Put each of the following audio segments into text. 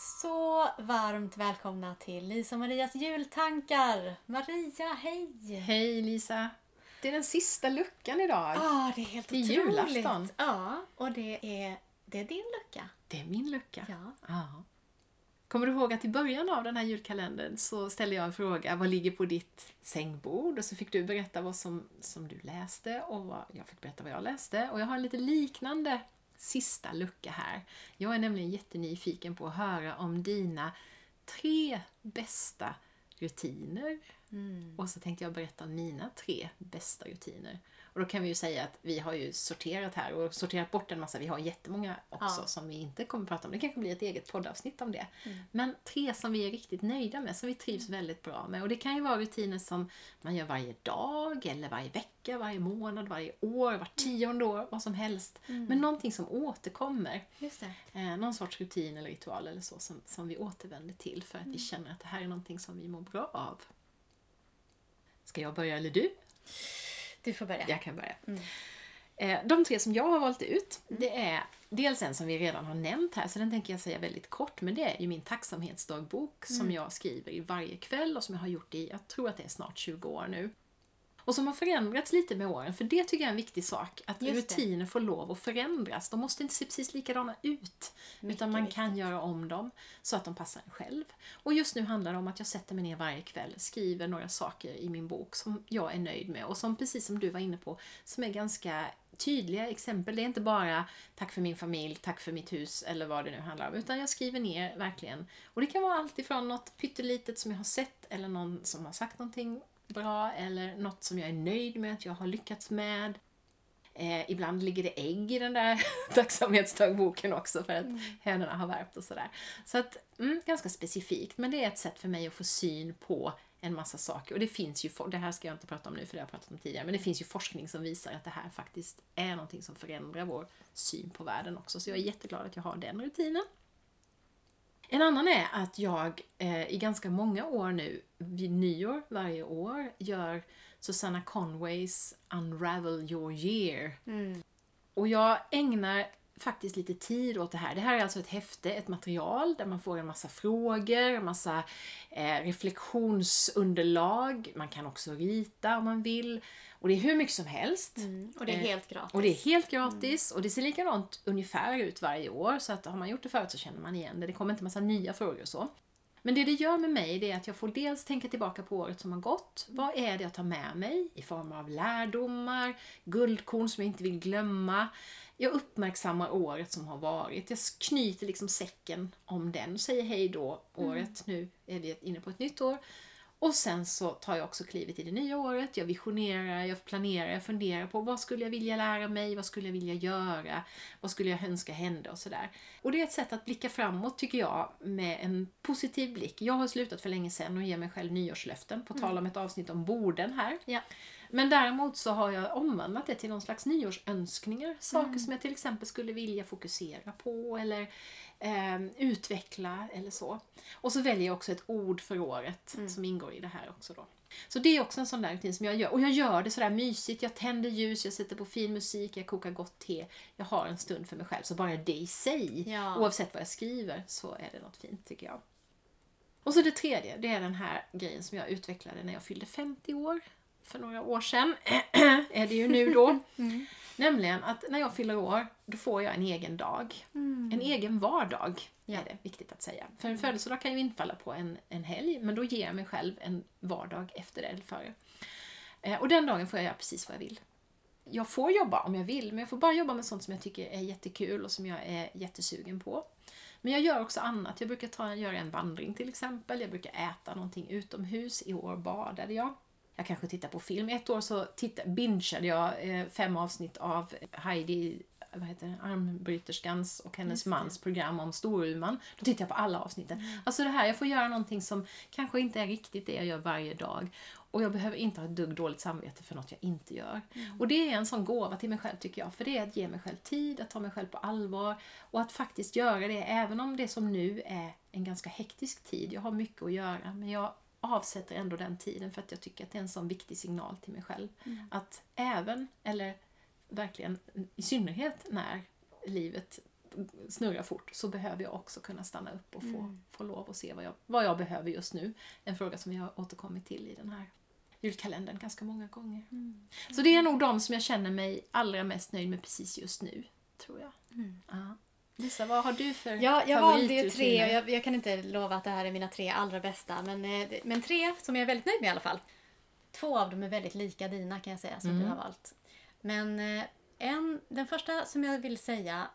Så varmt välkomna till Lisa Marias jultankar. Maria, hej! Hej Lisa! Det är den sista luckan idag. Ja, det är helt otroligt. Julafton. Ja, och det är din lucka. Det är min lucka. Ja. Kommer du ihåg att i början av den här julkalendern så ställde jag en fråga. Vad ligger på ditt sängbord? Och så fick du berätta vad som du läste och jag fick berätta vad jag läste. Och jag har en lite liknande sista lucka här. Jag är nämligen jättenyfiken på att höra om dina 3 bästa rutiner. Och så tänkte jag berätta om mina 3 bästa rutiner. Och då kan vi ju säga att vi har ju sorterat här och sorterat bort en massa. Vi har jättemånga också som vi inte kommer att prata om. Det kanske blir ett eget poddavsnitt om det. Men 3 som vi är riktigt nöjda med, som vi trivs väldigt bra med. Och det kan ju vara rutiner som man gör varje dag eller varje vecka, varje månad, varje år, var 10:e år, vad som helst. Men någonting som återkommer. Just det. Någon sorts rutin eller ritual eller så som vi återvänder till för att vi känner att det här är någonting som vi mår bra av. Ska jag börja eller du? Du får börja. Jag kan börja. De 3 som jag har valt ut, det är dels en som vi redan har nämnt här, så den tänker jag säga väldigt kort, men det är ju min tacksamhetsdagbok som jag skriver i varje kväll och som jag har gjort i, jag tror att det är snart 20 år nu. Och som har förändrats lite med åren, för det tycker jag är en viktig sak, att rutiner får lov att förändras. De måste inte se precis likadana ut, utan man kan göra om dem så att de passar en själv. Och just nu handlar det om att jag sätter mig ner varje kväll, skriver några saker i min bok som jag är nöjd med och som, precis som du var inne på, som är ganska tydliga exempel. Det är inte bara tack för min familj, tack för mitt hus eller vad det nu handlar om, utan jag skriver ner verkligen. Och det kan vara allt ifrån något pyttelitet som jag har sett eller någon som har sagt någonting bra eller något som jag är nöjd med att jag har lyckats med. Ibland ligger det ägg i den där tacksamhetsdagboken också för att hönorna har värpt och sådär. Så att, ganska specifikt, men det är ett sätt för mig att få syn på en massa saker. Och det finns ju, det här ska jag inte prata om nu för det har jag pratat om tidigare, men det finns ju forskning som visar att det här faktiskt är någonting som förändrar vår syn på världen också. Så jag är jätteglad att jag har den rutinen. En annan är att jag i ganska många år nu, vid nyår varje år, gör Susanna Conways Unravel Your Year. Och jag ägnar faktiskt lite tid åt det här. Det här är alltså ett häfte, ett material där man får en massa frågor, en massa reflektionsunderlag. Man kan också rita om man vill. Och det är hur mycket som helst. Och det är helt gratis. Och det är helt gratis. Och det ser likadant ungefär ut varje år. Så att har man gjort det förut så känner man igen det. Det kommer inte massa nya frågor och så. Men det gör med mig, det är att jag får dels tänka tillbaka på året som har gått. Vad är det jag tar med mig i form av lärdomar, guldkorn som jag inte vill glömma. Jag uppmärksammar året som har varit. Jag knyter liksom säcken om den och säger hej då året. Nu är vi inne på ett nytt år. Och sen så tar jag också klivet i det nya året. Jag visionerar, jag planerar, jag funderar på vad skulle jag vilja lära mig, vad skulle jag vilja göra, vad skulle jag önska hända och sådär. Och det är ett sätt att blicka framåt tycker jag med en positiv blick. Jag har slutat för länge sedan och ger mig själv nyårslöften på tal om ett avsnitt om borden här. Ja. Men däremot så har jag omvandlat det till någon slags nyårsönskningar. Saker som jag till exempel skulle vilja fokusera på eller utveckla eller så. Och så väljer jag också ett ord för året som ingår i det här också då. Så det är också en sån där rutin som jag gör. Och jag gör det sådär mysigt. Jag tänder ljus, jag sätter på fin musik, jag kokar gott te. Jag har en stund för mig själv. Så bara det i sig, oavsett vad jag skriver, så är det något fint tycker jag. Och så det tredje, det är den här grejen som jag utvecklade när jag fyllde 50 år. För några år sedan är det ju nu då. Nämligen att när jag fyller år, då får jag en egen dag. En egen vardag är det viktigt att säga. För en födelsedag kan ju infalla på en helg, men då ger jag mig själv en vardag efter det eller före. Och den dagen får jag göra precis vad jag vill. Jag får jobba om jag vill, men jag får bara jobba med sånt som jag tycker är jättekul och som jag är jättesugen på. Men jag gör också annat. Jag brukar göra en vandring till exempel. Jag brukar äta någonting utomhus. I år badade jag. Jag kanske tittar på film. Ett år så bingeade jag 5 avsnitt av Heidi, armbryterskans och hennes mans program om Storuman. Då tittar jag på alla avsnitten. Alltså det här, jag får göra någonting som kanske inte är riktigt det jag gör varje dag. Och jag behöver inte ha ett dugg dåligt samvete för något jag inte gör. Och det är en sån gåva till mig själv tycker jag. För det är att ge mig själv tid, att ta mig själv på allvar. Och att faktiskt göra det, även om det som nu är en ganska hektisk tid. Jag har mycket att göra, men jag avsätter ändå den tiden för att jag tycker att det är en sån viktig signal till mig själv. Att även, eller verkligen i synnerhet när livet snurrar fort, så behöver jag också kunna stanna upp och få lov att se vad jag behöver just nu. En fråga som vi har återkommit till i den här julkalendern ganska många gånger. Så det är nog de som jag känner mig allra mest nöjd med precis just nu, tror jag. Ja. Lisa, vad har du för favorit? Jag valde ju 3 och jag kan inte lova att det här är mina 3 allra bästa. Men 3 som jag är väldigt nöjd med i alla fall. 2 av dem är väldigt lika dina, kan jag säga, som du har valt. Men den första som jag vill säga,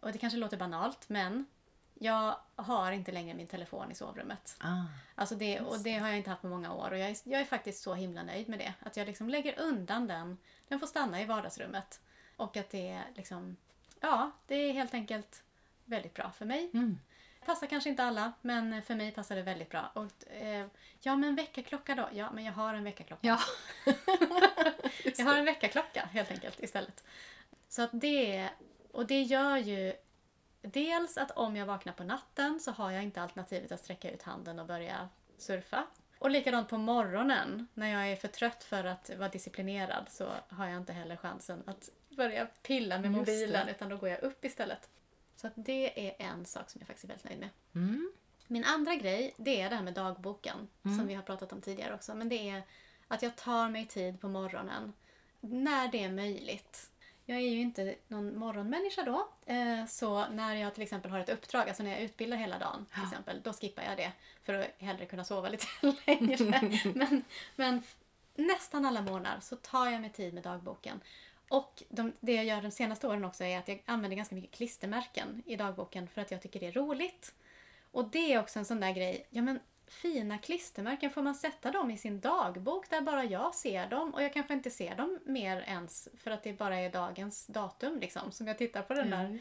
och det kanske låter banalt, men jag har inte längre min telefon i sovrummet. Alltså det har jag inte haft på många år. Och jag är faktiskt så himla nöjd med det. Att jag liksom lägger undan den. Den får stanna i vardagsrummet. Och att det är liksom... Ja, det är helt enkelt väldigt bra för mig. Passar kanske inte alla, men för mig passar det väldigt bra. Och, men väckarklocka då? Ja, men jag har en väckarklocka. Ja. Jag har en väckarklocka helt enkelt istället. Så att det gör ju dels att om jag vaknar på natten så har jag inte alternativet att sträcka ut handen och börja surfa. Och likadant på morgonen, när jag är för trött för att vara disciplinerad, så har jag inte heller chansen att börja pilla med mobilen, utan då går jag upp istället. Så att det är en sak som jag faktiskt är väldigt nöjd med. Min andra grej, det är det här med dagboken, som vi har pratat om tidigare också. Men det är att jag tar mig tid på morgonen, när det är möjligt. Jag är ju inte någon morgonmänniska då, så när jag till exempel har ett uppdrag, alltså när jag utbildar hela dagen till exempel, då skippar jag det för att hellre kunna sova lite längre. Men nästan alla månader så tar jag mig tid med dagboken. Och det jag gör de senaste åren också är att jag använder ganska mycket klistermärken i dagboken för att jag tycker det är roligt. Och det är också en sån där grej, fina klistermärken, får man sätta dem i sin dagbok där bara jag ser dem, och jag kanske inte ser dem mer ens för att det bara är dagens datum liksom, som jag tittar på den där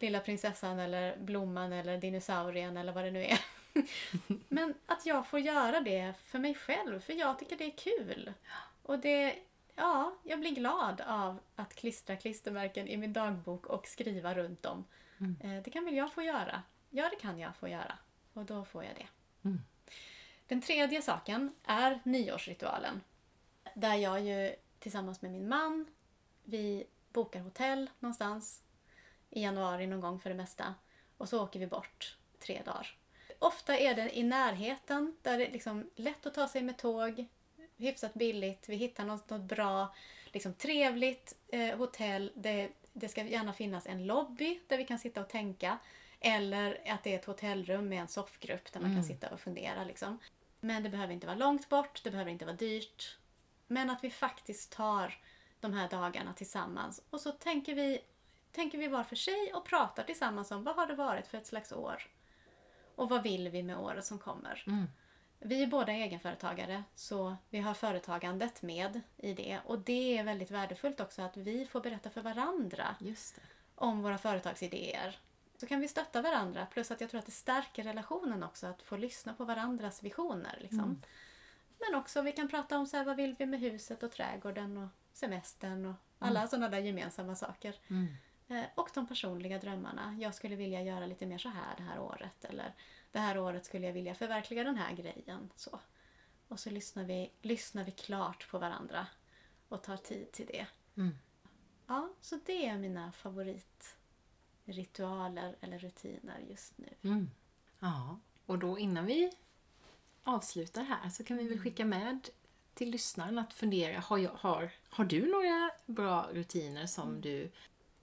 lilla prinsessan eller blomman eller dinosaurien eller vad det nu är. Men att jag får göra det för mig själv, för jag tycker det är kul. Och jag blir glad av att klistra klistermärken i min dagbok och skriva runt dem. Det kan väl jag få göra? Ja, det kan jag få göra. Och då får jag det. Den tredje saken är nyårsritualen. Där jag ju tillsammans med min man, vi bokar hotell någonstans i januari någon gång för det mesta. Och så åker vi bort 3 dagar. Ofta är det i närheten, där det är liksom lätt att ta sig med tåg. Hyfsat billigt, vi hittar något bra, liksom trevligt hotell. Det ska gärna finnas en lobby där vi kan sitta och tänka. Eller att det är ett hotellrum med en soffgrupp där man kan sitta och fundera. Liksom. Men det behöver inte vara långt bort, det behöver inte vara dyrt. Men att vi faktiskt tar de här dagarna tillsammans. Och så tänker vi var för sig och pratar tillsammans om vad har det varit för ett slags år. Och vad vill vi med året som kommer. Vi är båda egenföretagare, så vi har företagandet med i det. Och det är väldigt värdefullt också att vi får berätta för varandra om våra företagsidéer. Så kan vi stötta varandra, plus att jag tror att det stärker relationen också att få lyssna på varandras visioner. Liksom. Men också vi kan prata om så här, vad vill vi med huset och trädgården och semestern och alla sådana där gemensamma saker. Och de personliga drömmarna. Jag skulle vilja göra lite mer så här det här året, eller det här året skulle jag vilja förverkliga den här grejen. Så. Och så lyssnar vi klart på varandra och tar tid till det. Ja, så det är mina favoritritualer eller rutiner just nu. Ja, och då innan vi avslutar här så kan vi väl skicka med till lyssnaren att fundera, har du några bra rutiner som du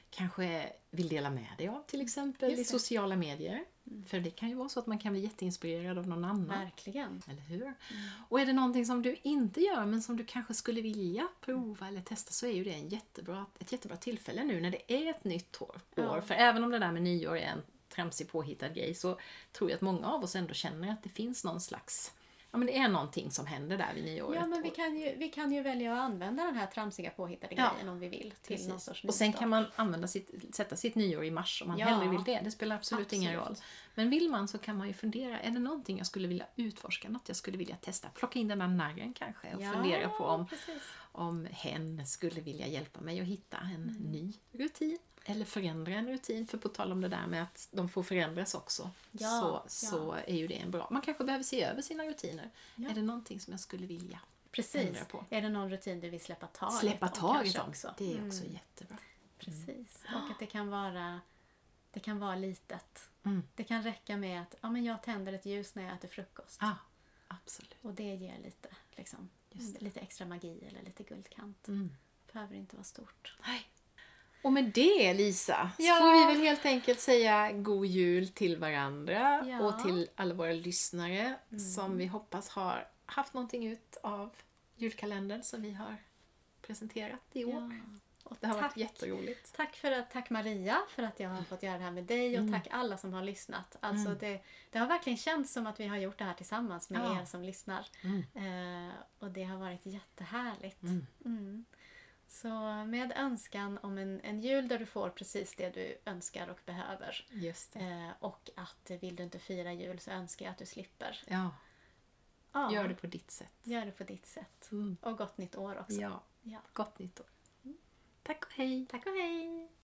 kanske vill dela med dig av, till exempel i sociala medier? För det kan ju vara så att man kan bli jätteinspirerad av någon annan. Verkligen. Eller hur? Och är det någonting som du inte gör men som du kanske skulle vilja prova eller testa, så är ju det ett jättebra tillfälle nu när det är ett nytt år. För även om det där med nyår är en tramsig påhittad grej, så tror jag att många av oss ändå känner att det finns någon slags... Ja, men det är någonting som händer där vid nyåret. Ja, men vi kan ju välja att använda den här tramsiga påhittade grejen om vi vill. Till någon sorts och sen kan man använda sätta sitt nyår i mars om man hellre vill det. Det spelar absolut ingen roll. Men vill man så kan man ju fundera, är det någonting jag skulle vilja utforska? Något jag skulle vilja testa? Plocka in den här narren kanske och fundera på om hen skulle vilja hjälpa mig att hitta en ny rutin. Eller förändra en rutin, för på tal om det där med att de får förändras också, så är ju det en bra... Man kanske behöver se över sina rutiner. Är det någonting som jag skulle vilja ändra på? Är det någon rutin du vill släppa taget om? Det är också jättebra. Precis, och att det kan vara Det kan vara litet. Mm. Det kan räcka med att men jag tänder ett ljus när jag äter frukost. Ja, absolut. Och det ger lite, liksom, lite extra magi eller lite guldkant. Mm. Det behöver inte vara stort. Nej. Och med det, Lisa, så får vi väl helt enkelt säga god jul till varandra och till alla våra lyssnare som vi hoppas har haft någonting ut av julkalendern som vi har presenterat i år. Och det har varit jätteroligt. Tack Maria för att jag har fått göra det här med dig och tack alla som har lyssnat. Alltså det har verkligen känts som att vi har gjort det här tillsammans med er som lyssnar. Och det har varit jättehärligt. Så med önskan om en jul där du får precis det du önskar och behöver. Just det. Och att vill du inte fira jul så önskar jag att du slipper. Ja. Gör det på ditt sätt. Och gott nytt år också. Ja. Gott nytt år. Tack och hej.